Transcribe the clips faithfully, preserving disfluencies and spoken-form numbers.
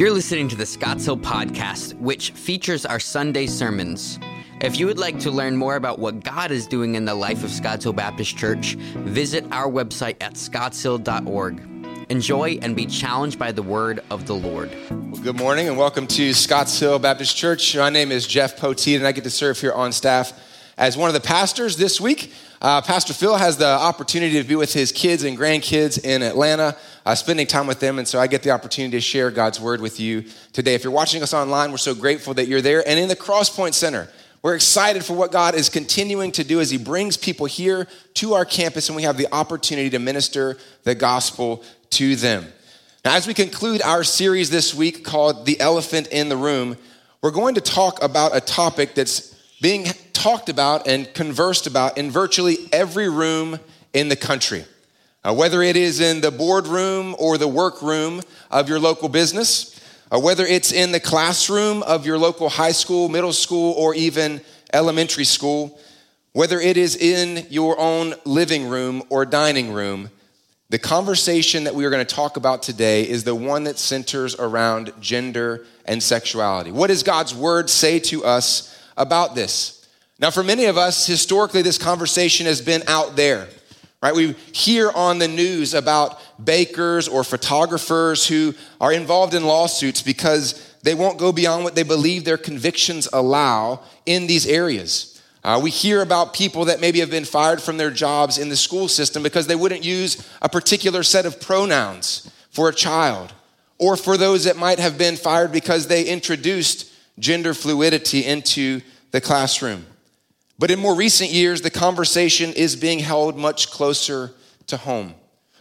You're listening to the Scottshill Podcast, which features our Sunday sermons. If you would like to learn more about what God is doing in the life of Scottshill Baptist Church, visit our website at scottshill dot org. Enjoy and be challenged by the word of the Lord. Well, good morning and welcome to Scottshill Baptist Church. My name is Jeff Poteet and I get to serve here on staff as one of the pastors this week. Uh, Pastor Phil has the opportunity to be with his kids and grandkids in Atlanta, uh, spending time with them. And so I get the opportunity to share God's word with you today. If you're watching us online, we're so grateful that you're there. And in the Crosspoint Center, we're excited for what God is continuing to do as he brings people here to our campus and we have the opportunity to minister the gospel to them. Now, as we conclude our series this week called The Elephant in the Room, we're going to talk about a topic that's being talked about and conversed about in virtually every room in the country. Uh, whether it is in the boardroom or the workroom of your local business, uh, whether it's in the classroom of your local high school, middle school, or even elementary school, whether it is in your own living room or dining room, the conversation that we are going to talk about today is the one that centers around gender and sexuality. What does God's word say to us about this? Now, for many of us, historically, this conversation has been out there, right? We hear on the news about bakers or photographers who are involved in lawsuits because they won't go beyond what they believe their convictions allow in these areas. Uh, we hear about people that maybe have been fired from their jobs in the school system because they wouldn't use a particular set of pronouns for a child, or for those that might have been fired because they introduced gender fluidity into the classroom. But in more recent years, the conversation is being held much closer to home.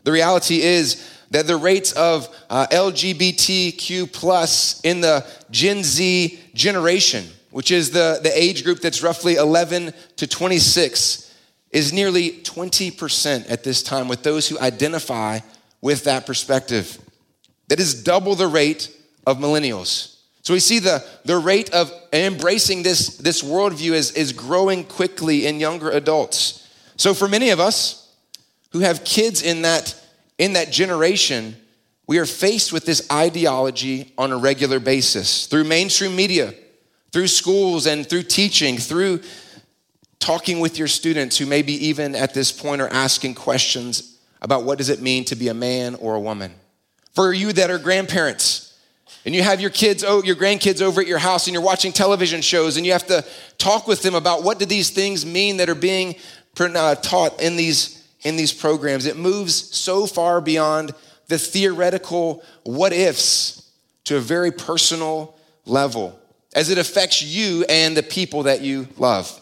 The reality is that the rates of uh, L G B T Q plus in the Gen Z generation, which is the, the age group that's roughly eleven to twenty-six, is nearly twenty percent at this time with those who identify with that perspective. That is double the rate of millennials. So we see the, the rate of embracing this, this worldview is, is growing quickly in younger adults. So for many of us who have kids in that, in that generation, we are faced with this ideology on a regular basis through mainstream media, through schools and through teaching, through talking with your students who maybe even at this point are asking questions about what does it mean to be a man or a woman. For you that are grandparents, and you have your kids, your grandkids over at your house and you're watching television shows and you have to talk with them about what do these things mean that are being taught in these, in these programs. It moves so far beyond the theoretical what ifs to a very personal level as it affects you and the people that you love.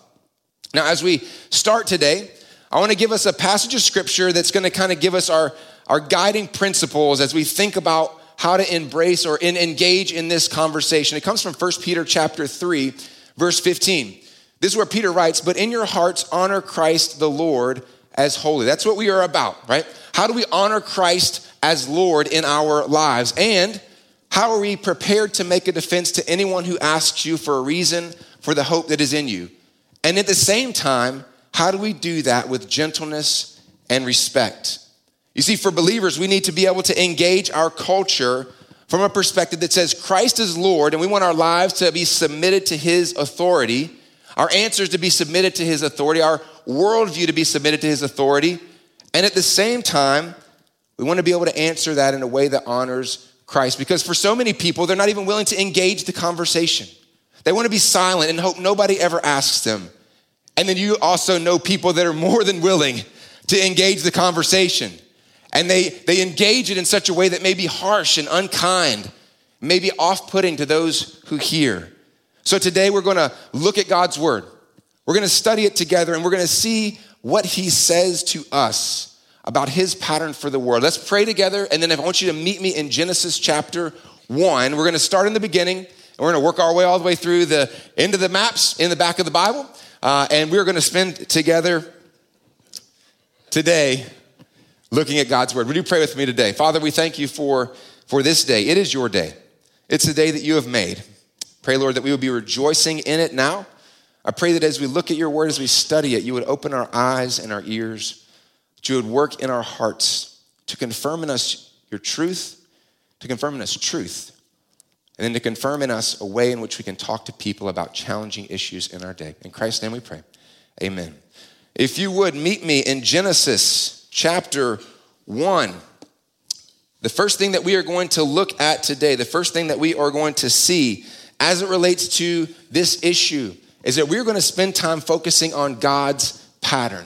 Now, as we start today, I want to give us a passage of scripture that's going to kind of give us our, our guiding principles as we think about how to embrace or in, engage in this conversation. It comes from First Peter chapter three, verse fifteen. This is where Peter writes, "But in your hearts, honor Christ the Lord as holy." That's what we are about, right? How do we honor Christ as Lord in our lives? And how are we prepared to make a defense to anyone who asks you for a reason for the hope that is in you? And at the same time, how do we do that with gentleness and respect? You see, for believers, we need to be able to engage our culture from a perspective that says Christ is Lord, and we want our lives to be submitted to his authority, our answers to be submitted to his authority, our worldview to be submitted to his authority. And at the same time, we want to be able to answer that in a way that honors Christ, because for so many people, they're not even willing to engage the conversation. They want to be silent and hope nobody ever asks them. And then you also know people that are more than willing to engage the conversation. And they, they engage it in such a way that may be harsh and unkind, maybe off-putting to those who hear. So today we're going to look at God's word. We're going to study it together, and we're going to see what he says to us about his pattern for the world. Let's pray together, and then I want you to meet me in Genesis chapter one. We're going to start in the beginning, and we're going to work our way all the way through the end of the maps in the back of the Bible. Uh, and we're going to spend together today looking at God's word. Would you pray with me today? Father, we thank you for, for this day. It is your day. It's the day that you have made. Pray, Lord, that we will be rejoicing in it now. I pray that as we look at your word, as we study it, you would open our eyes and our ears, that you would work in our hearts to confirm in us your truth, to confirm in us truth, and then to confirm in us a way in which we can talk to people about challenging issues in our day. In Christ's name we pray, amen. If you would, meet me in Genesis chapter one. The first thing that we are going to look at today, the first thing that we are going to see as it relates to this issue is that we're going to spend time focusing on God's pattern.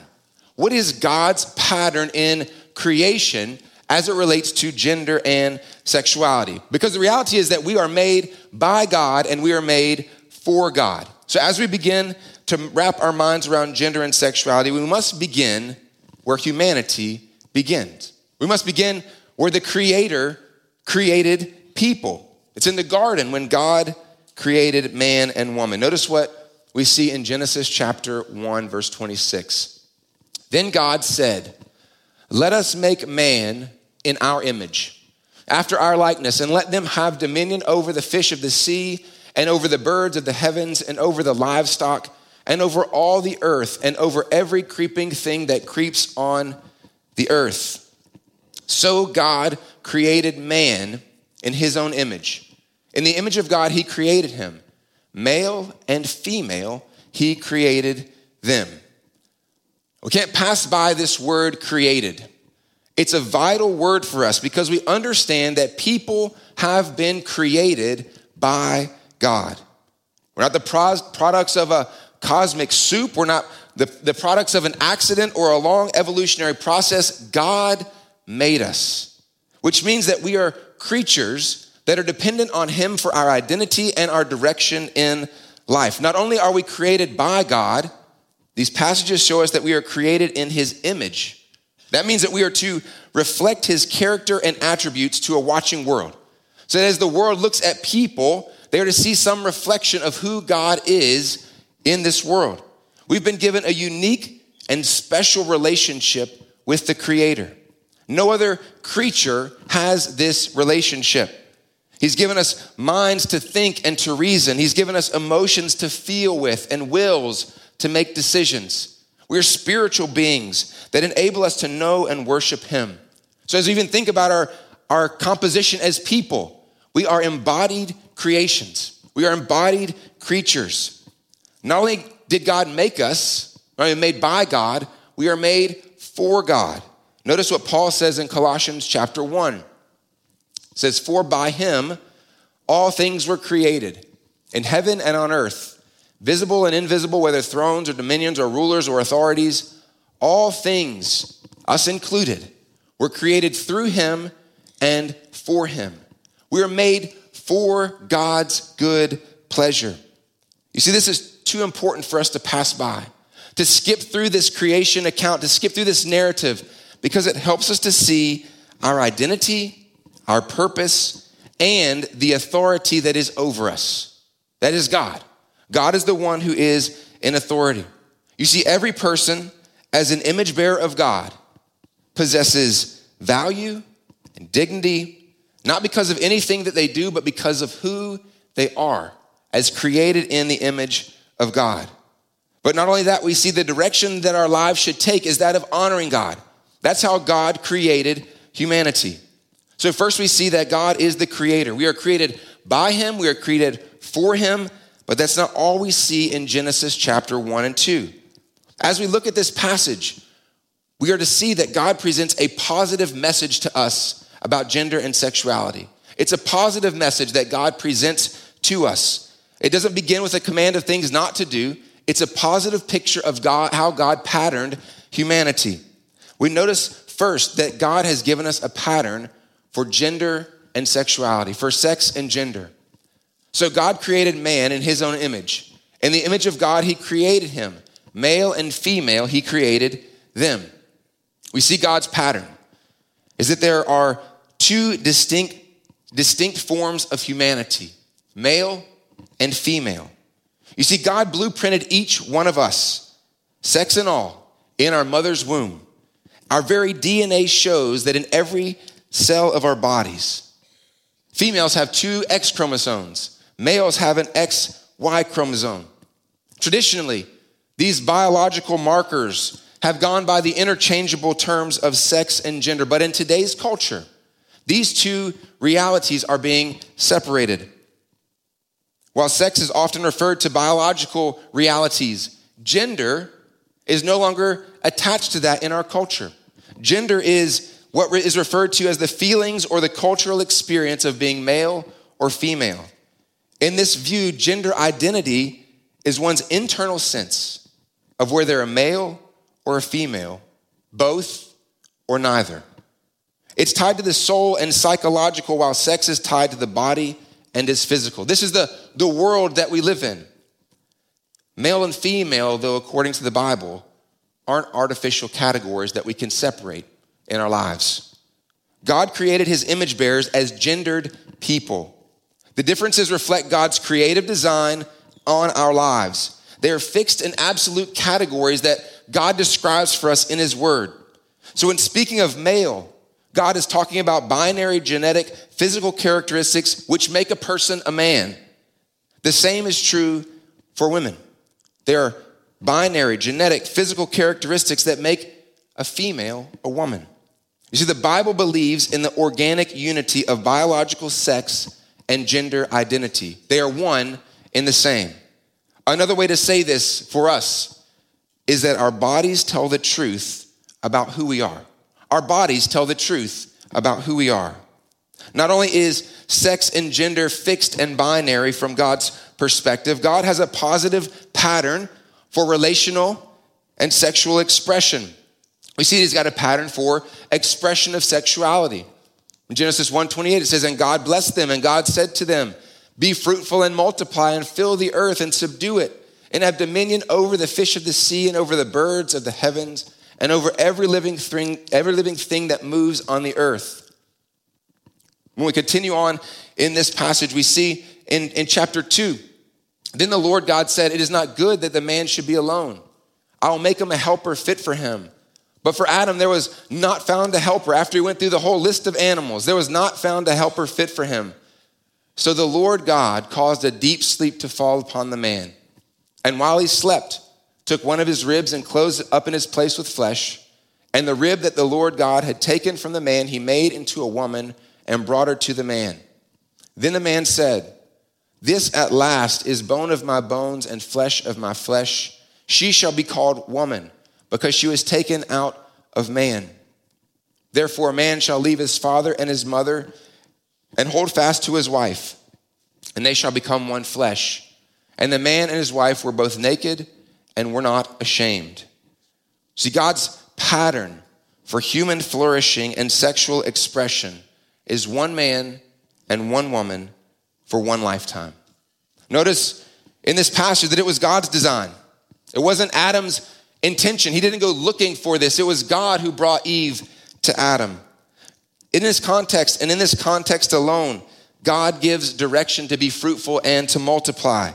What is God's pattern in creation as it relates to gender and sexuality? Because the reality is that we are made by God and we are made for God. So as we begin to wrap our minds around gender and sexuality, we must begin where humanity begins. We must begin where the Creator created people. It's in the garden when God created man and woman. Notice what we see in Genesis chapter one, verse twenty-six. Then God said, "Let us make man in our image, after our likeness, and let them have dominion over the fish of the sea and over the birds of the heavens and over the livestock and over all the earth and over every creeping thing that creeps on the earth." So God created man in his own image. In the image of God, he created him. Male and female, he created them. We can't pass by this word created. It's a vital word for us because we understand that people have been created by God. We're not the pro- products of a cosmic soup. We're not the, the products of an accident or a long evolutionary process. God made us, which means that we are creatures that are dependent on him for our identity and our direction in life. Not only are we created by God, these passages show us that we are created in his image. That means that we are to reflect his character and attributes to a watching world. So that as the world looks at people, they are to see some reflection of who God is in this world. We've been given a unique and special relationship with the Creator. No other creature has this relationship. He's given us minds to think and to reason. He's given us emotions to feel with and wills to make decisions. We're spiritual beings that enable us to know and worship him. So as we even think about our, our composition as people, we are embodied creations. We are embodied creatures. Not only did God make us, not only made by God, we are made for God. Notice what Paul says in Colossians chapter one. It says, "For by him all things were created, in heaven and on earth, visible and invisible, whether thrones or dominions or rulers or authorities. All things, us included, were created through him and for him." We are made for God's good pleasure. You see, this is too important for us to pass by, to skip through this creation account, to skip through this narrative, because it helps us to see our identity, our purpose, and the authority that is over us. That is God. God is the one who is in authority. You see, every person as an image bearer of God possesses value and dignity, not because of anything that they do, but because of who they are as created in the image of God. But not only that, we see the direction that our lives should take is that of honoring God. That's how God created humanity. So first we see that God is the creator. We are created by him. We are created for him. But that's not all we see in Genesis chapter one and two. As we look at this passage, we are to see that God presents a positive message to us about gender and sexuality. It's a positive message that God presents to us. It doesn't begin with a command of things not to do. It's a positive picture of God, how God patterned humanity. We notice first that God has given us a pattern for gender and sexuality, for sex and gender. So God created man in his own image. In the image of God, he created him. Male and female, he created them. We see God's pattern is that there are two distinct, distinct forms of humanity, male and female. You see, God blueprinted each one of us, sex and all, in our mother's womb. Our very D N A shows that in every cell of our bodies, females have two X chromosomes. Males have an X Y chromosome. Traditionally, these biological markers have gone by the interchangeable terms of sex and gender. But in today's culture, these two realities are being separated. While sex is often referred to biological realities, gender is no longer attached to that in our culture. Gender is what is referred to as the feelings or the cultural experience of being male or female. In this view, gender identity is one's internal sense of whether they're a male or a female, both or neither. It's tied to the soul and psychological, while sex is tied to the body and is physical. This is the, the world that we live in. Male and female, though, according to the Bible, aren't artificial categories that we can separate in our lives. God created his image bearers as gendered people. The differences reflect God's creative design on our lives. They are fixed and absolute categories that God describes for us in his word. So when speaking of male, God is talking about binary genetic physical characteristics which make a person a man. The same is true for women. There are binary genetic physical characteristics that make a female a woman. You see, the Bible believes in the organic unity of biological sex and gender identity. They are one and the same. Another way to say this for us is that our bodies tell the truth about who we are. Our bodies tell the truth about who we are. Not only is sex and gender fixed and binary from God's perspective, God has a positive pattern for relational and sexual expression. We see he's got a pattern for expression of sexuality. In Genesis one twenty-eight, it says, "And God blessed them, and God said to them, be fruitful and multiply and fill the earth and subdue it and have dominion over the fish of the sea and over the birds of the heavens and over every living thing, every living thing that moves on the earth." When we continue on in this passage, we see in, in chapter two, "Then the Lord God said, it is not good that the man should be alone. I will make him a helper fit for him." But for Adam, there was not found a helper. After he went through the whole list of animals, there was not found a helper fit for him. So the Lord God caused a deep sleep to fall upon the man. And while he slept, took one of his ribs and closed it up in his place with flesh. And the rib that the Lord God had taken from the man, he made into a woman and brought her to the man. Then the man said, "This at last is bone of my bones and flesh of my flesh. She shall be called woman, because she was taken out of man. Therefore, a man shall leave his father and his mother and hold fast to his wife, and they shall become one flesh." And the man and his wife were both naked and were not ashamed. See, God's pattern for human flourishing and sexual expression is one man and one woman for one lifetime. Notice in this passage that it was God's design. It wasn't Adam's intention. He didn't go looking for this. It was God who brought Eve to Adam. In this context, and in this context alone, God gives direction to be fruitful and to multiply,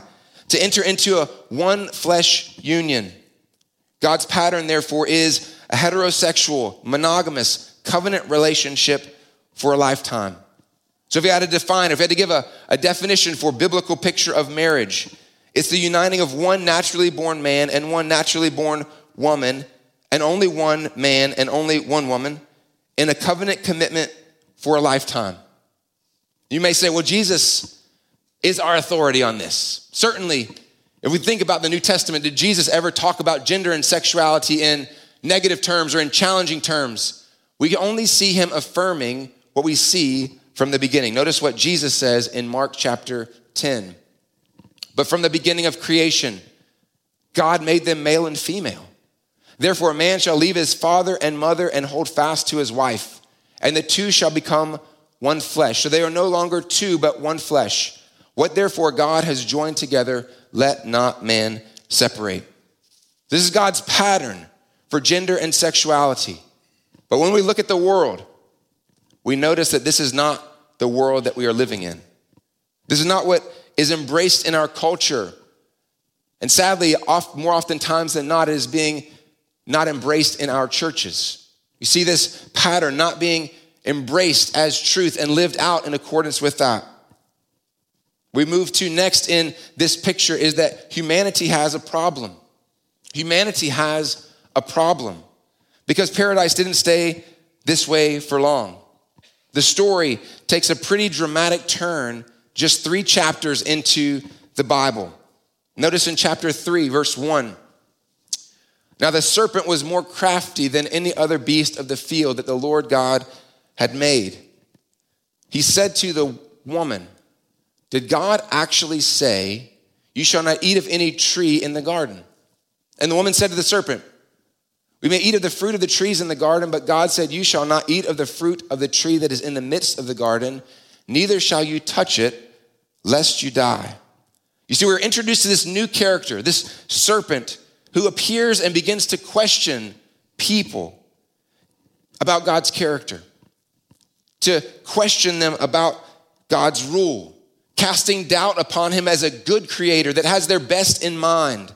to enter into a one flesh union. God's pattern, therefore, is a heterosexual, monogamous, covenant relationship for a lifetime. So if you had to define, if you had to give a, a definition for biblical picture of marriage, it's the uniting of one naturally born man and one naturally born woman, and only one man and only one woman, in a covenant commitment for a lifetime. You may say, well, Jesus is our authority on this. Certainly, if we think about the New Testament, did Jesus ever talk about gender and sexuality in negative terms or in challenging terms? We can only see him affirming what we see from the beginning. Notice what Jesus says in Mark chapter ten. "But from the beginning of creation, God made them male and female. Therefore, a man shall leave his father and mother and hold fast to his wife, and the two shall become one flesh. So they are no longer two, but one flesh. What therefore God has joined together, let not man separate." This is God's pattern for gender and sexuality. But when we look at the world, we notice that this is not the world that we are living in. This is not what is embraced in our culture. And sadly, oft, more oftentimes than not, it is being not embraced in our churches. You see this pattern not being embraced as truth and lived out in accordance with that. We move to next in this picture is that humanity has a problem. Humanity has a problem because paradise didn't stay this way for long. The story takes a pretty dramatic turn just three chapters into the Bible. Notice in chapter three, verse one. Now the serpent was more crafty than any other beast of the field that the Lord God had made. He said to the woman, did God actually say, you shall not eat of any tree in the garden? And the woman said to the serpent, we may eat of the fruit of the trees in the garden, but God said, you shall not eat of the fruit of the tree that is in the midst of the garden, neither shall you touch it, lest you die. You see, we're introduced to this new character, this serpent who appears and begins to question people about God's character, to question them about God's rule, casting doubt upon him as a good creator that has their best in mind,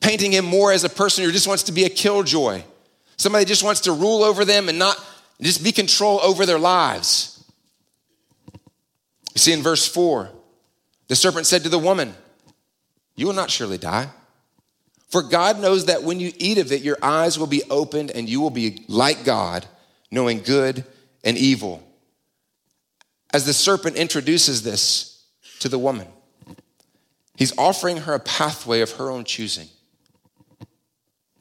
painting him more as a person who just wants to be a killjoy, somebody just wants to rule over them and not just be control over their lives. You see in verse four, the serpent said to the woman, you will not surely die. For God knows that when you eat of it, your eyes will be opened and you will be like God, knowing good and evil. As the serpent introduces this to the woman, he's offering her a pathway of her own choosing.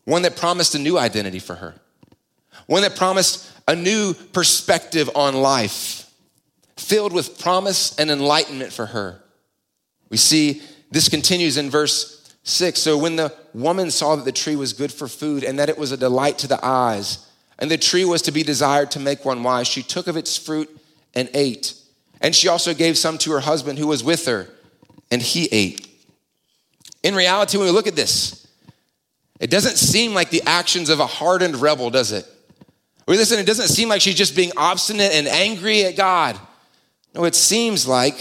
One that promised a new identity for her. One that promised a new perspective on life, filled with promise and enlightenment for her. We see this continues in verse six, so when the woman saw that the tree was good for food and that it was a delight to the eyes, and the tree was to be desired to make one wise, she took of its fruit and ate. And she also gave some to her husband who was with her, and he ate. In reality, when we look at this, it doesn't seem like the actions of a hardened rebel, does it? We listen, it doesn't seem like she's just being obstinate and angry at God. No, it seems like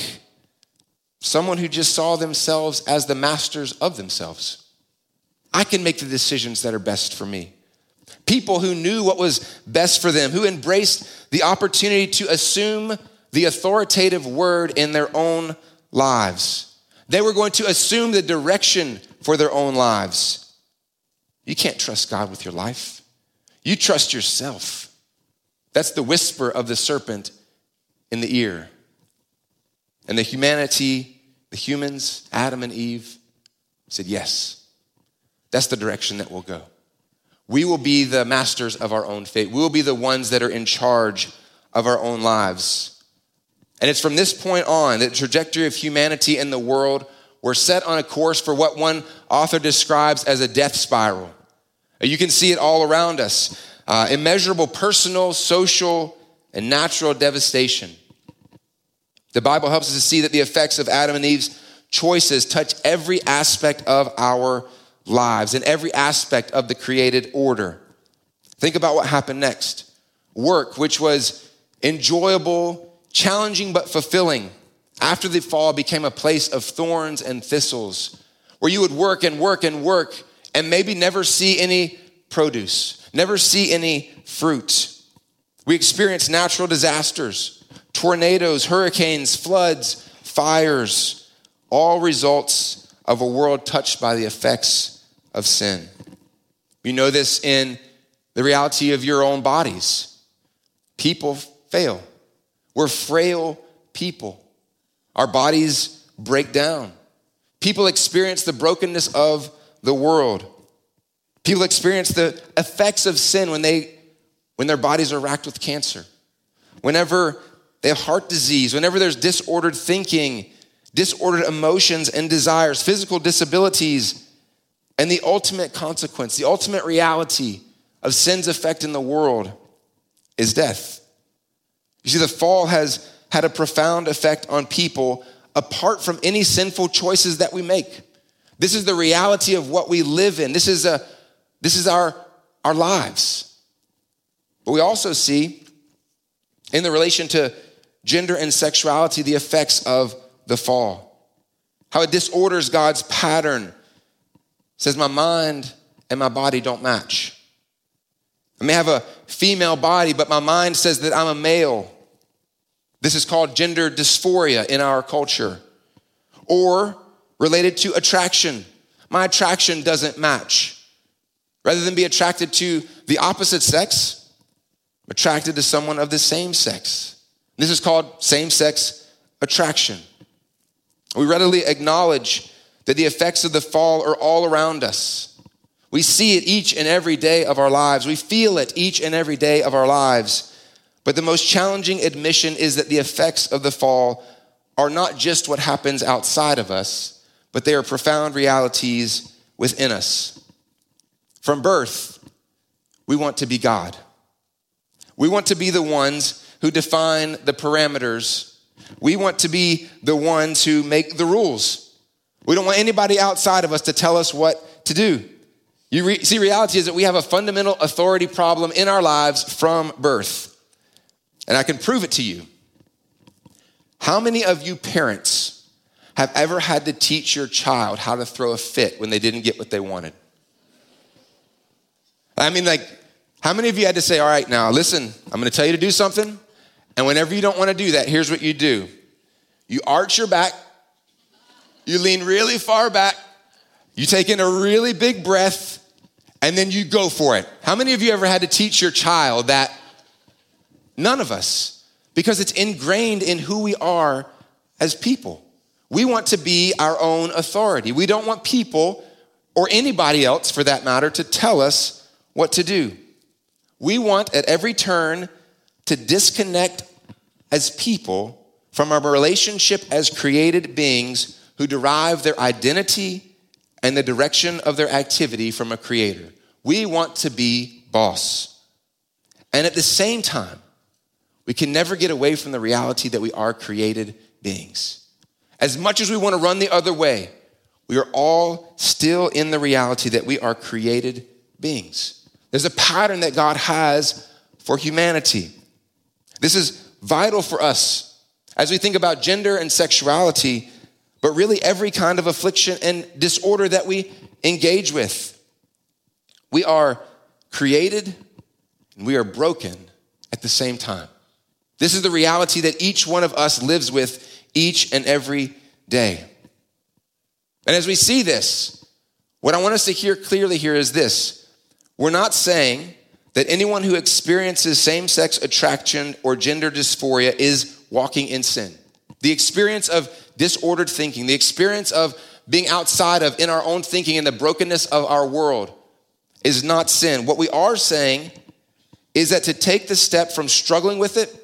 someone who just saw themselves as the masters of themselves. I can make the decisions that are best for me. People who knew what was best for them, who embraced the opportunity to assume the authoritative word in their own lives. They were going to assume the direction for their own lives. You can't trust God with your life. You trust yourself. That's the whisper of the serpent in the ear. And the humanity, the humans, Adam and Eve, said, yes, that's the direction that we'll go. We will be the masters of our own fate. We'll be the ones that are in charge of our own lives. And it's from this point on that the trajectory of humanity and the world were set on a course for what one author describes as a death spiral. You can see it all around us. Uh, immeasurable personal, social, and natural devastation. The Bible helps us to see that the effects of Adam and Eve's choices touch every aspect of our lives and every aspect of the created order. Think about what happened next. Work, which was enjoyable, challenging, but fulfilling, after the fall became a place of thorns and thistles, where you would work and work and work and maybe never see any produce, never see any fruit. We experience natural disasters. Tornadoes, hurricanes, floods, fires, all results of a world touched by the effects of sin. You know this in the reality of your own bodies. People fail. We're frail people. Our bodies break down. People experience the brokenness of the world. People experience the effects of sin when they, when their bodies are racked with cancer. Whenever they have heart disease, whenever there's disordered thinking, disordered emotions and desires, physical disabilities, and the ultimate consequence, the ultimate reality of sin's effect in the world is death. You see, the fall has had a profound effect on people apart from any sinful choices that we make. This is the reality of what we live in. This is a, this is our, our lives. But we also see in the relation to gender and sexuality, the effects of the fall, how it disorders God's pattern. It says my mind and my body don't match. I may have a female body, but my mind says that I'm a male. This is called gender dysphoria in our culture. Or related to attraction. My attraction doesn't match. Rather than be attracted to the opposite sex, I'm attracted to someone of the same sex. This is called same-sex attraction. We readily acknowledge that the effects of the fall are all around us. We see it each and every day of our lives. We feel it each and every day of our lives. But the most challenging admission is that the effects of the fall are not just what happens outside of us, but they are profound realities within us. From birth, we want to be God. We want to be the ones who define the parameters. We want to be the ones who make the rules. We don't want anybody outside of us to tell us what to do. You re- see, reality is that we have a fundamental authority problem in our lives from birth. And I can prove it to you. How many of you parents have ever had to teach your child how to throw a fit when they didn't get what they wanted? I mean, like, how many of you had to say, all right, now, listen, I'm going to tell you to do something, and whenever you don't want to do that, here's what you do. You arch your back, you lean really far back, you take in a really big breath, and then you go for it. How many of you ever had to teach your child that? None of us, because it's ingrained in who we are as people. We want to be our own authority. We don't want people or anybody else, for that matter, to tell us what to do. We want at every turn to disconnect as people from our relationship as created beings who derive their identity and the direction of their activity from a creator. We want to be boss. And at the same time, we can never get away from the reality that we are created beings. As much as we want to run the other way, we are all still in the reality that we are created beings. There's a pattern that God has for humanity. This is vital for us as we think about gender and sexuality, but really every kind of affliction and disorder that we engage with. We are created and we are broken at the same time. This is the reality that each one of us lives with each and every day. And as we see this, what I want us to hear clearly here is this. We're not saying that anyone who experiences same-sex attraction or gender dysphoria is walking in sin. The experience of disordered thinking, the experience of being outside of in our own thinking and the brokenness of our world is not sin. What we are saying is that to take the step from struggling with it,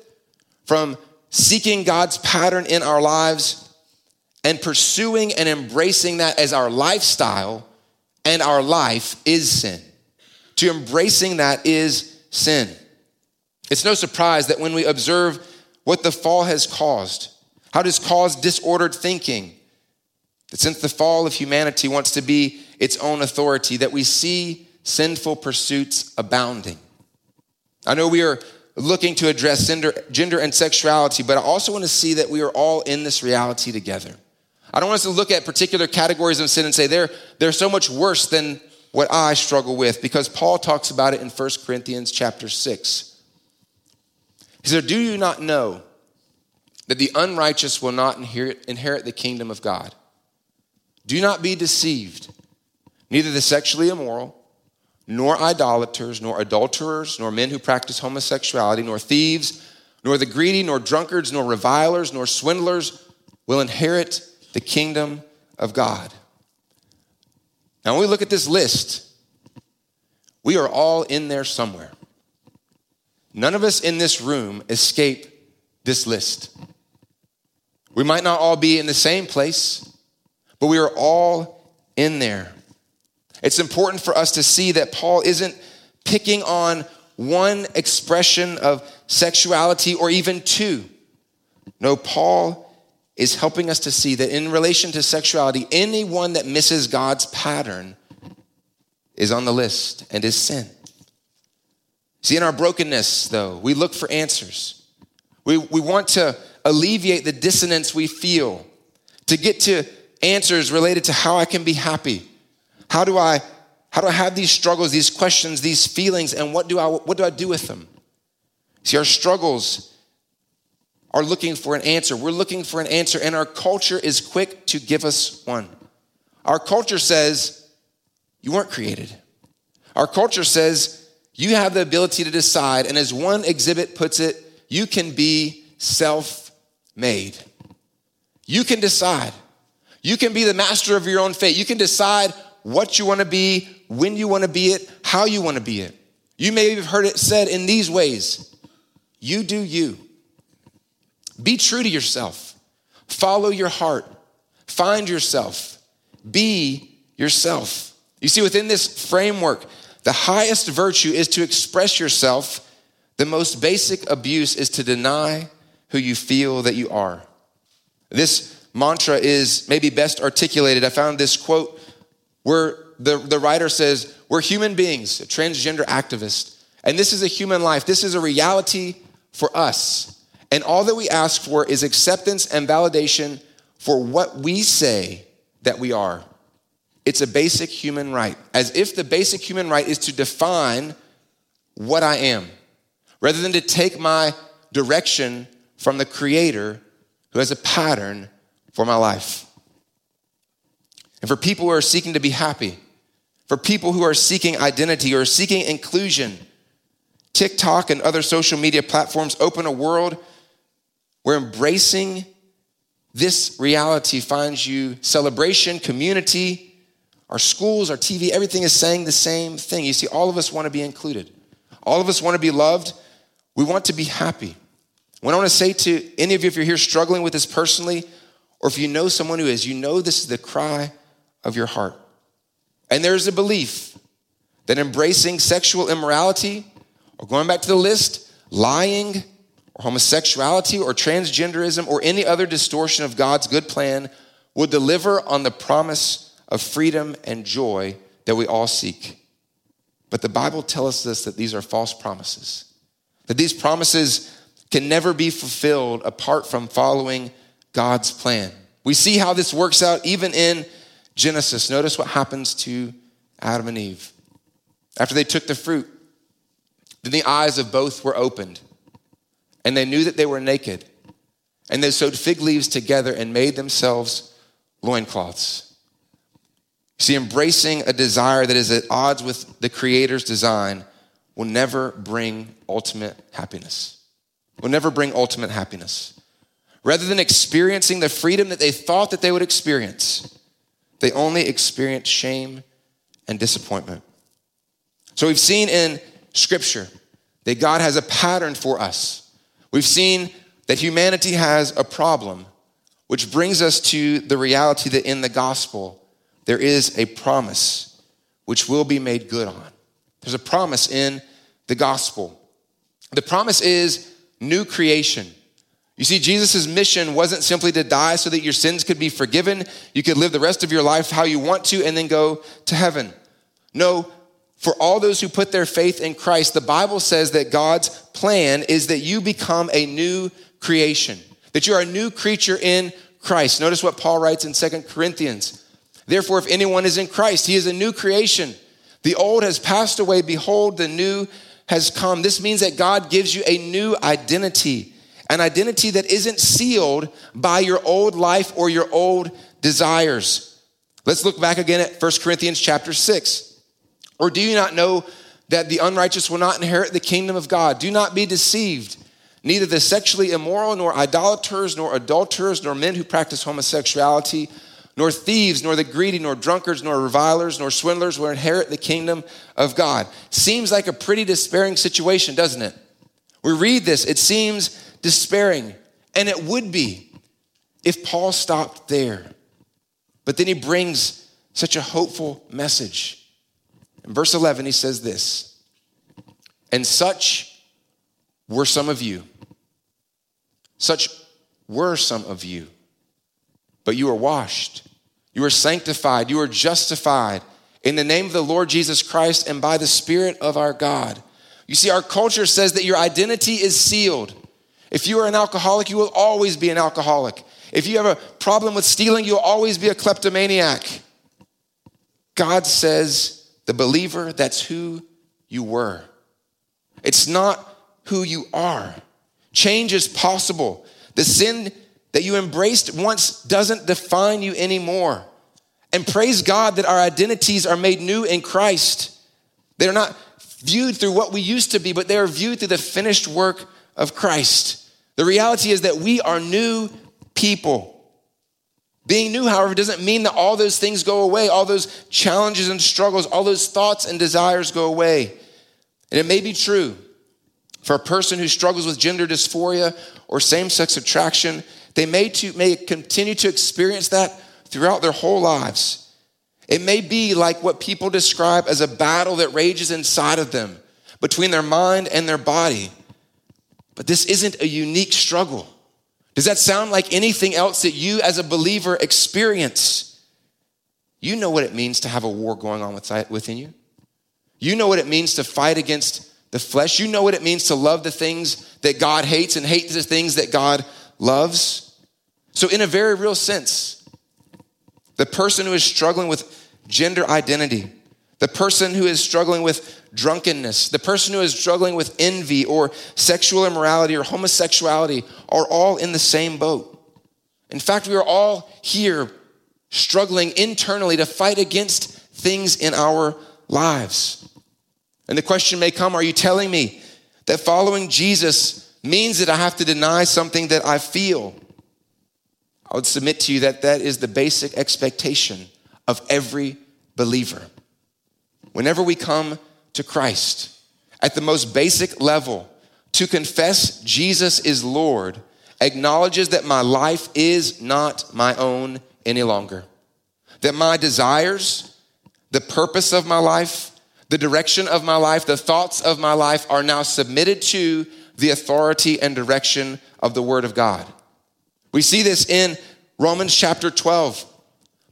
from seeking God's pattern in our lives and pursuing and embracing that as our lifestyle and our life is sin. To embracing that is sin. It's no surprise that when we observe what the fall has caused, how it has caused disordered thinking, that since the fall of humanity wants to be its own authority, that we see sinful pursuits abounding. I know we are looking to address gender and sexuality, but I also want to see that we are all in this reality together. I don't want us to look at particular categories of sin and say they're, they're so much worse than what I struggle with, because Paul talks about it in First Corinthians chapter six. He said, do you not know that the unrighteous will not inherit, inherit the kingdom of God? Do not be deceived. Neither the sexually immoral, nor idolaters, nor adulterers, nor men who practice homosexuality, nor thieves, nor the greedy, nor drunkards, nor revilers, nor swindlers will inherit the kingdom of God. Now, when we look at this list, we are all in there somewhere. None of us in this room escape this list. We might not all be in the same place, but we are all in there. It's important for us to see that Paul isn't picking on one expression of sexuality or even two. No, Paul is helping us to see that in relation to sexuality, anyone that misses God's pattern is on the list and is sin. See, in our brokenness, though, we look for answers. We, we want to alleviate the dissonance we feel, to get to answers related to how I can be happy. How do I, how do I have these struggles, these questions, these feelings, and what do I, what do I do with them? See, our struggles are looking for an answer. We're looking for an answer, and our culture is quick to give us one. Our culture says, you weren't created. Our culture says, you have the ability to decide, and as one exhibit puts it, you can be self-made. You can decide. You can be the master of your own fate. You can decide what you want to be, when you want to be it, how you want to be it. You may have heard it said in these ways. You do you. Be true to yourself. Follow your heart. Find yourself. Be yourself. You see, within this framework, the highest virtue is to express yourself. The most basic abuse is to deny who you feel that you are. This mantra is maybe best articulated. I found this quote where the, the writer says, we're human beings, a transgender activist, and this is a human life. This is a reality for us. And all that we ask for is acceptance and validation for what we say that we are. It's a basic human right, as if the basic human right is to define what I am, rather than to take my direction from the Creator who has a pattern for my life. And for people who are seeking to be happy, for people who are seeking identity or seeking inclusion, TikTok and other social media platforms open a world where embracing this reality finds you celebration, community. Our schools, our T V, everything is saying the same thing. You see, all of us want to be included. All of us want to be loved. We want to be happy. What I want to say to any of you, if you're here struggling with this personally, or if you know someone who is, you know this is the cry of your heart. And there's a belief that embracing sexual immorality, or going back to the list, lying, or homosexuality, or transgenderism, or any other distortion of God's good plan will deliver on the promise of freedom and joy that we all seek. But the Bible tells us that these are false promises, that these promises can never be fulfilled apart from following God's plan. We see how this works out even in Genesis. Notice what happens to Adam and Eve. After they took the fruit, then the eyes of both were opened, and they knew that they were naked, and they sewed fig leaves together and made themselves loincloths. See, embracing a desire that is at odds with the Creator's design will never bring ultimate happiness. Will never bring ultimate happiness. Rather than experiencing the freedom that they thought that they would experience, they only experience shame and disappointment. So we've seen in Scripture that God has a pattern for us. We've seen that humanity has a problem, which brings us to the reality that in the gospel, there is a promise which will be made good on. There's a promise in the gospel. The promise is new creation. You see, Jesus' mission wasn't simply to die so that your sins could be forgiven, you could live the rest of your life how you want to, and then go to heaven. No, for all those who put their faith in Christ, the Bible says that God's plan is that you become a new creation, that you are a new creature in Christ. Notice what Paul writes in Second Corinthians. Therefore, if anyone is in Christ, he is a new creation. The old has passed away. Behold, the new has come. This means that God gives you a new identity, an identity that isn't sealed by your old life or your old desires. Let's look back again at First Corinthians chapter six. Or do you not know that the unrighteous will not inherit the kingdom of God? Do not be deceived. Neither the sexually immoral, nor idolaters, nor adulterers, nor men who practice homosexuality, nor thieves, nor the greedy, nor drunkards, nor revilers, nor swindlers will inherit the kingdom of God. Seems like a pretty despairing situation, doesn't it? We read this, it seems despairing, and it would be if Paul stopped there. But then he brings such a hopeful message. In verse eleven, he says this, and such were some of you. Such were some of you. But you are washed, you are sanctified, you are justified in the name of the Lord Jesus Christ and by the Spirit of our God. You see, our culture says that your identity is sealed. If you are an alcoholic, you will always be an alcoholic. If you have a problem with stealing, you'll always be a kleptomaniac. God says, the believer, that's who you were. It's not who you are. Change is possible. The sin that you embraced once doesn't define you anymore. And praise God that our identities are made new in Christ. They're not viewed through what we used to be, but they are viewed through the finished work of Christ. The reality is that we are new people. Being new, however, doesn't mean that all those things go away. All those challenges and struggles, all those thoughts and desires go away. And it may be true for a person who struggles with gender dysphoria or same-sex attraction, they may, to, may continue to experience that throughout their whole lives. It may be like what people describe as a battle that rages inside of them between their mind and their body. But this isn't a unique struggle. Does that sound like anything else that you as a believer experience? You know what it means to have a war going on within you. You know what it means to fight against the flesh. You know what it means to love the things that God hates and hate the things that God loves. So in a very real sense, the person who is struggling with gender identity, the person who is struggling with drunkenness, the person who is struggling with envy or sexual immorality or homosexuality are all in the same boat. In fact, we are all here struggling internally to fight against things in our lives. And the question may come, are you telling me that following Jesus means that I have to deny something that I feel? I would submit to you that that is the basic expectation of every believer. Whenever we come to Christ, at the most basic level, to confess Jesus is Lord acknowledges that my life is not my own any longer. That my desires, the purpose of my life, the direction of my life, the thoughts of my life are now submitted to the authority and direction of the Word of God. We see this in Romans chapter twelve.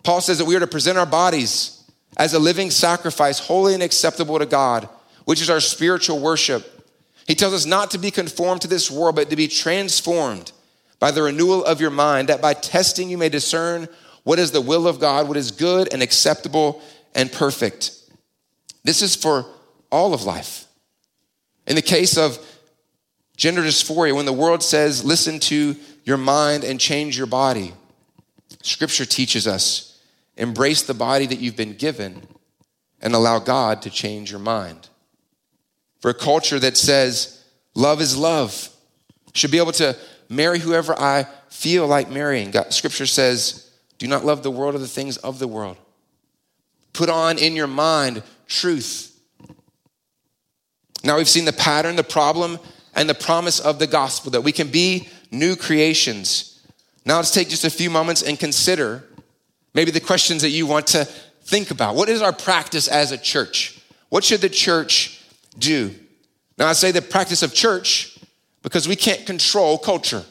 Paul says that we are to present our bodies as a living sacrifice, holy and acceptable to God, which is our spiritual worship. He tells us not to be conformed to this world, but to be transformed by the renewal of your mind, that by testing you may discern what is the will of God, what is good and acceptable and perfect. This is for all of life. In the case of gender dysphoria, when the world says, listen to your mind and change your body, Scripture teaches us, embrace the body that you've been given and allow God to change your mind. For a culture that says, love is love, should be able to marry whoever I feel like marrying. God, Scripture says, do not love the world or the things of the world. Put on in your mind truth. Now we've seen the pattern, the problem, and the promise of the gospel that we can be new creations. Now let's take just a few moments and consider maybe the questions that you want to think about. What is our practice as a church? What should the church do? Now, I say the practice of church because we can't control culture.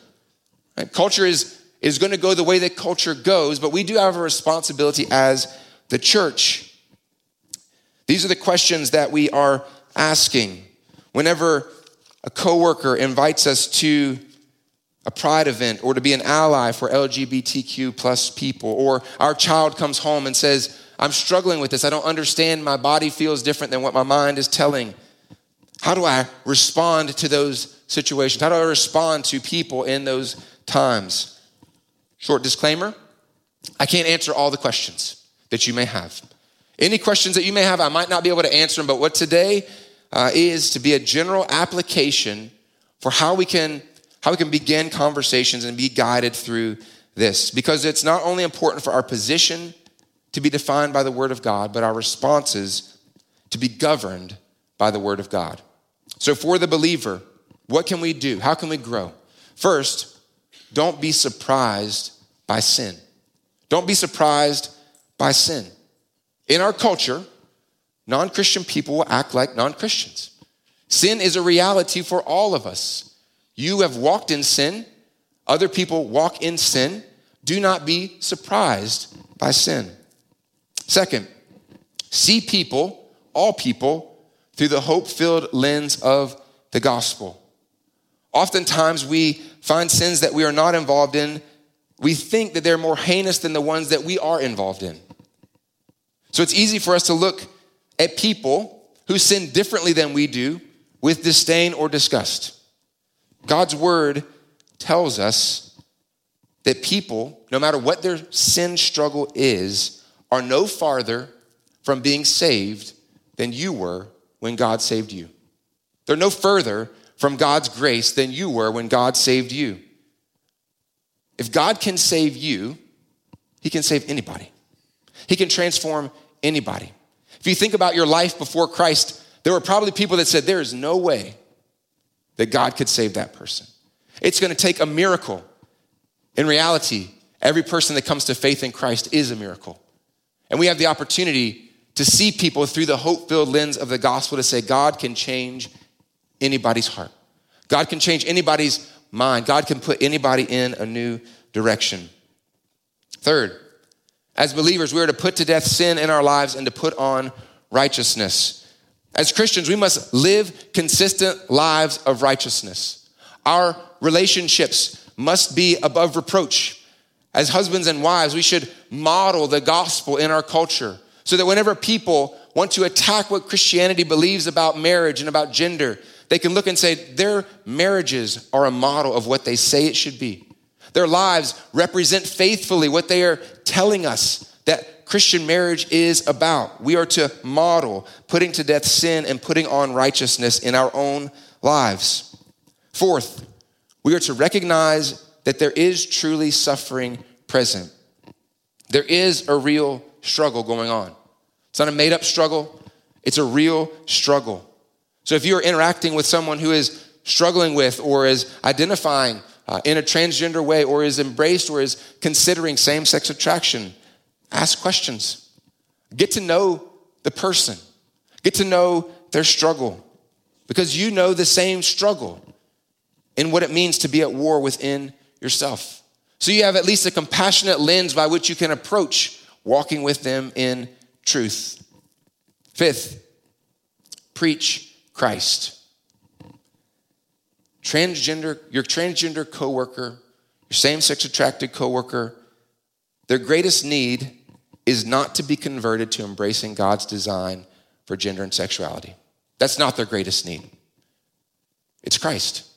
Right? Culture is, is going to go the way that culture goes, but we do have a responsibility as the church. These are the questions that we are asking whenever a coworker invites us to a pride event, or to be an ally for L G B T Q plus people, or our child comes home and says, I'm struggling with this. I don't understand. My body feels different than what my mind is telling. How do I respond to those situations? How do I respond to people in those times? Short disclaimer, I can't answer all the questions that you may have. Any questions that you may have, I might not be able to answer them, but what today uh, is to be a general application for how we can how we can begin conversations and be guided through this. Because it's not only important for our position to be defined by the Word of God, but our responses to be governed by the Word of God. So for the believer, what can we do? How can we grow? First, don't be surprised by sin. Don't be surprised by sin. In our culture, non-Christian people will act like non-Christians. Sin is a reality for all of us. You have walked in sin. Other people walk in sin. Do not be surprised by sin. Second, see people, all people, through the hope-filled lens of the gospel. Oftentimes we find sins that we are not involved in. We think that they're more heinous than the ones that we are involved in. So it's easy for us to look at people who sin differently than we do with disdain or disgust. God's word tells us that people, no matter what their sin struggle is, are no farther from being saved than you were when God saved you. They're no further from God's grace than you were when God saved you. If God can save you, He can save anybody. He can transform anybody. If you think about your life before Christ, there were probably people that said, there is no way that God could save that person. It's going to take a miracle. In reality, every person that comes to faith in Christ is a miracle. And we have the opportunity to see people through the hope-filled lens of the gospel to say, God can change anybody's heart. God can change anybody's mind. God can put anybody in a new direction. Third, as believers, we are to put to death sin in our lives and to put on righteousness. As Christians, we must live consistent lives of righteousness. Our relationships must be above reproach. As husbands and wives, we should model the gospel in our culture so that whenever people want to attack what Christianity believes about marriage and about gender, they can look and say their marriages are a model of what they say it should be. Their lives represent faithfully what they are telling us that Christian marriage is about. We are to model putting to death sin and putting on righteousness in our own lives. Fourth, we are to recognize that there is truly suffering present. There is a real struggle going on. It's not a made-up struggle. It's a real struggle. So if you're interacting with someone who is struggling with or is identifying Uh, in a transgender way, or is embraced, or is considering same-sex attraction, ask questions. Get to know the person. Get to know their struggle, because you know the same struggle and what it means to be at war within yourself. So you have at least a compassionate lens by which you can approach walking with them in truth. Fifth, preach Christ. Transgender, your transgender coworker, your same-sex attracted coworker, their greatest need is not to be converted to embracing God's design for gender and sexuality. That's not their greatest need. It's Christ.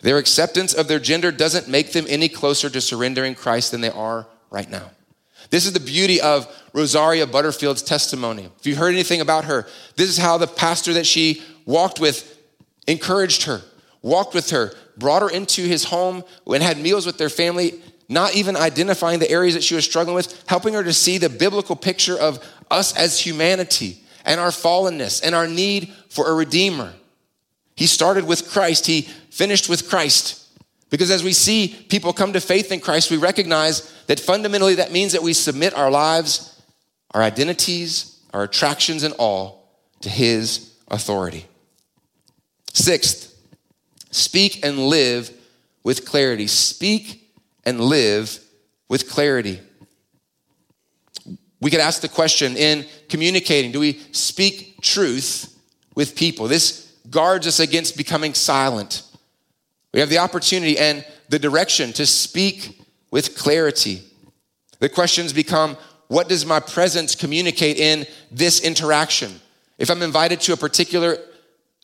Their acceptance of their gender doesn't make them any closer to surrendering Christ than they are right now. This is the beauty of Rosaria Butterfield's testimony. If you heard anything about her, this is how the pastor that she walked with encouraged her, walked with her, brought her into his home and had meals with their family, not even identifying the areas that she was struggling with, helping her to see the biblical picture of us as humanity and our fallenness and our need for a redeemer. He started with Christ. He finished with Christ. Because as we see people come to faith in Christ, we recognize that fundamentally that means that we submit our lives, our identities, our attractions and all to his authority. Sixth, speak and live with clarity. Speak and live with clarity. We could ask the question in communicating, do we speak truth with people? This guards us against becoming silent. We have the opportunity and the direction to speak with clarity. The questions become, what does my presence communicate in this interaction? If I'm invited to a particular,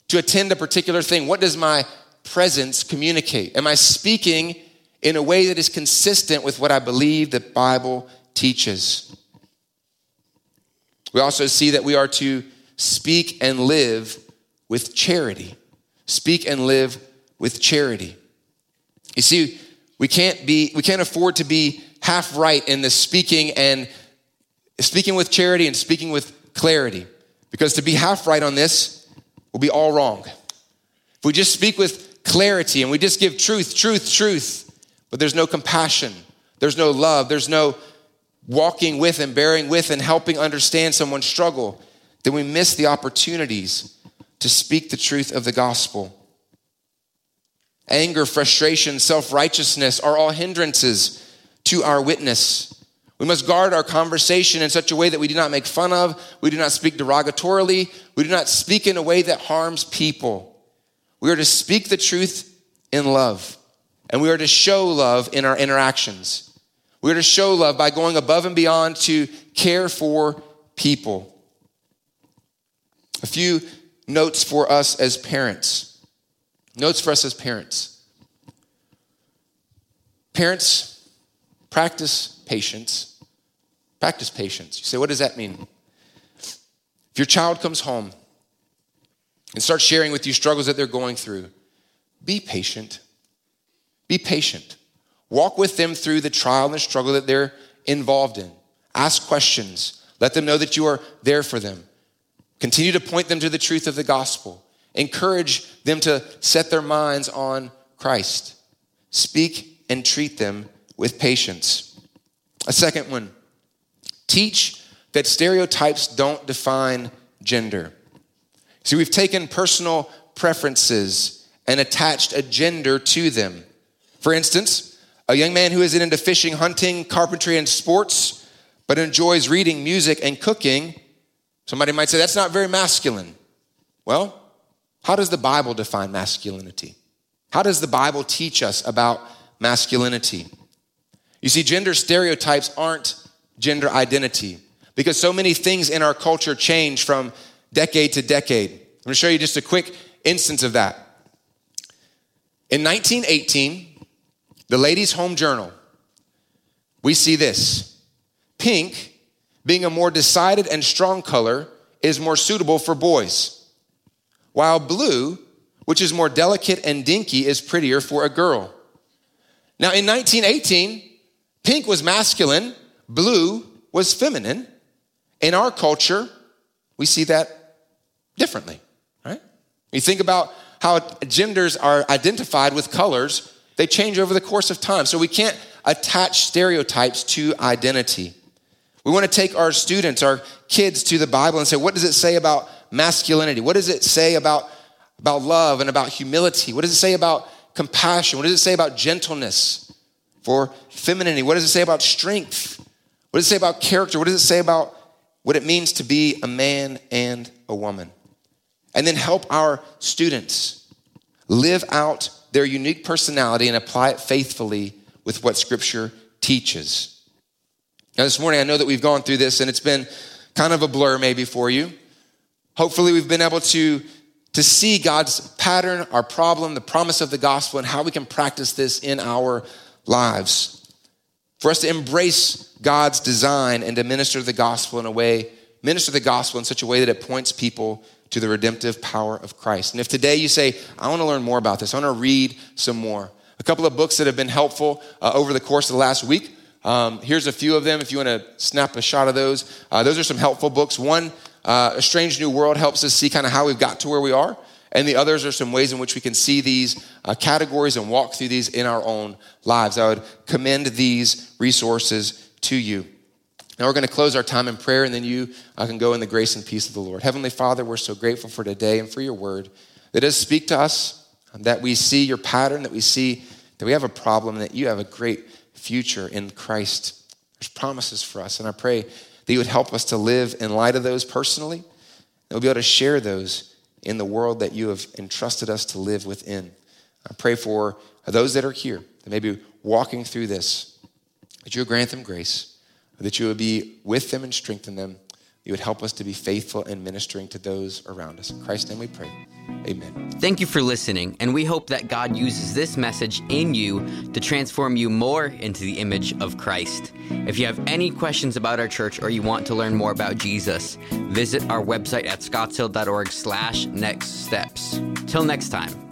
to attend a particular thing, what does my presence communicate? Am I speaking in a way that is consistent with what I believe the Bible teaches? We also see that we are to speak and live with charity. Speak and live with charity. You see, we can't be, we can't afford to be half right in the speaking and speaking with charity and speaking with clarity, because to be half right on this will be all wrong. If we just speak with clarity and we just give truth, truth, truth, but there's no compassion, there's no love, there's no walking with and bearing with and helping understand someone's struggle, then we miss the opportunities to speak the truth of the gospel. Anger, frustration, self-righteousness are all hindrances to our witness. We must guard our conversation in such a way that we do not make fun of, we do not speak derogatorily, we do not speak in a way that harms people. We are to speak the truth in love, and we are to show love in our interactions. We are to show love by going above and beyond to care for people. A few notes for us as parents. Notes for us as parents. Parents, practice patience. Practice patience. You say, what does that mean? If your child comes home and start sharing with you struggles that they're going through, be patient. Be patient. Walk with them through the trial and the struggle that they're involved in. Ask questions. Let them know that you are there for them. Continue to point them to the truth of the gospel. Encourage them to set their minds on Christ. Speak and treat them with patience. A second one, teach that stereotypes don't define gender. See, we've taken personal preferences and attached a gender to them. For instance, a young man who isn't into fishing, hunting, carpentry, and sports, but enjoys reading, music, and cooking, somebody might say, that's not very masculine. Well, how does the Bible define masculinity? How does the Bible teach us about masculinity? You see, gender stereotypes aren't gender identity because so many things in our culture change from decade to decade. I'm going to show you just a quick instance of that. In nineteen eighteen, the Ladies' Home Journal, we see this. Pink, being a more decided and strong color, is more suitable for boys, while blue, which is more delicate and dinky, is prettier for a girl. Now, in nineteen eighteen, pink was masculine, blue was feminine. In our culture, we see that differently, right? You think about how genders are identified with colors, they change over the course of time. So we can't attach stereotypes to identity. We want to take our students, our kids, to the Bible and say, what does it say about masculinity? What does it say about about love and about humility? What does it say about compassion? What does it say about gentleness for femininity? What does it say about strength? What does it say about character? What does it say about what it means to be a man and a woman? And then help our students live out their unique personality and apply it faithfully with what Scripture teaches. Now, this morning, I know that we've gone through this and it's been kind of a blur maybe for you. Hopefully, we've been able to to see God's pattern, our problem, the promise of the gospel, and how we can practice this in our lives. For us to embrace God's design and to minister the gospel in a way, minister the gospel in such a way that it points people to the redemptive power of Christ. And if today you say, I want to learn more about this, I want to read some more. A couple of books that have been helpful uh, over the course of the last week. Um, here's a few of them if you want to snap a shot of those. Uh, those are some helpful books. One, Uh, A Strange New World helps us see kind of how we've got to where we are. And the others are some ways in which we can see these uh, categories and walk through these in our own lives. I would commend these resources to you. Now we're going to close our time in prayer, and then you uh, can go in the grace and peace of the Lord. Heavenly Father, we're so grateful for today and for your word that does speak to us, that we see your pattern, that we see that we have a problem, that you have a great future in Christ. There's promises for us, and I pray that you would help us to live in light of those personally, that we'll be able to share those in the world that you have entrusted us to live within. I pray for those that are here, that may be walking through this, that you would grant them grace, that you would be with them and strengthen them. You would help us to be faithful in ministering to those around us. In Christ's name we pray, amen. Thank you for listening, and we hope that God uses this message in you to transform you more into the image of Christ. If you have any questions about our church or you want to learn more about Jesus, visit our website at scottsdale dot org slash next steps. Till next time.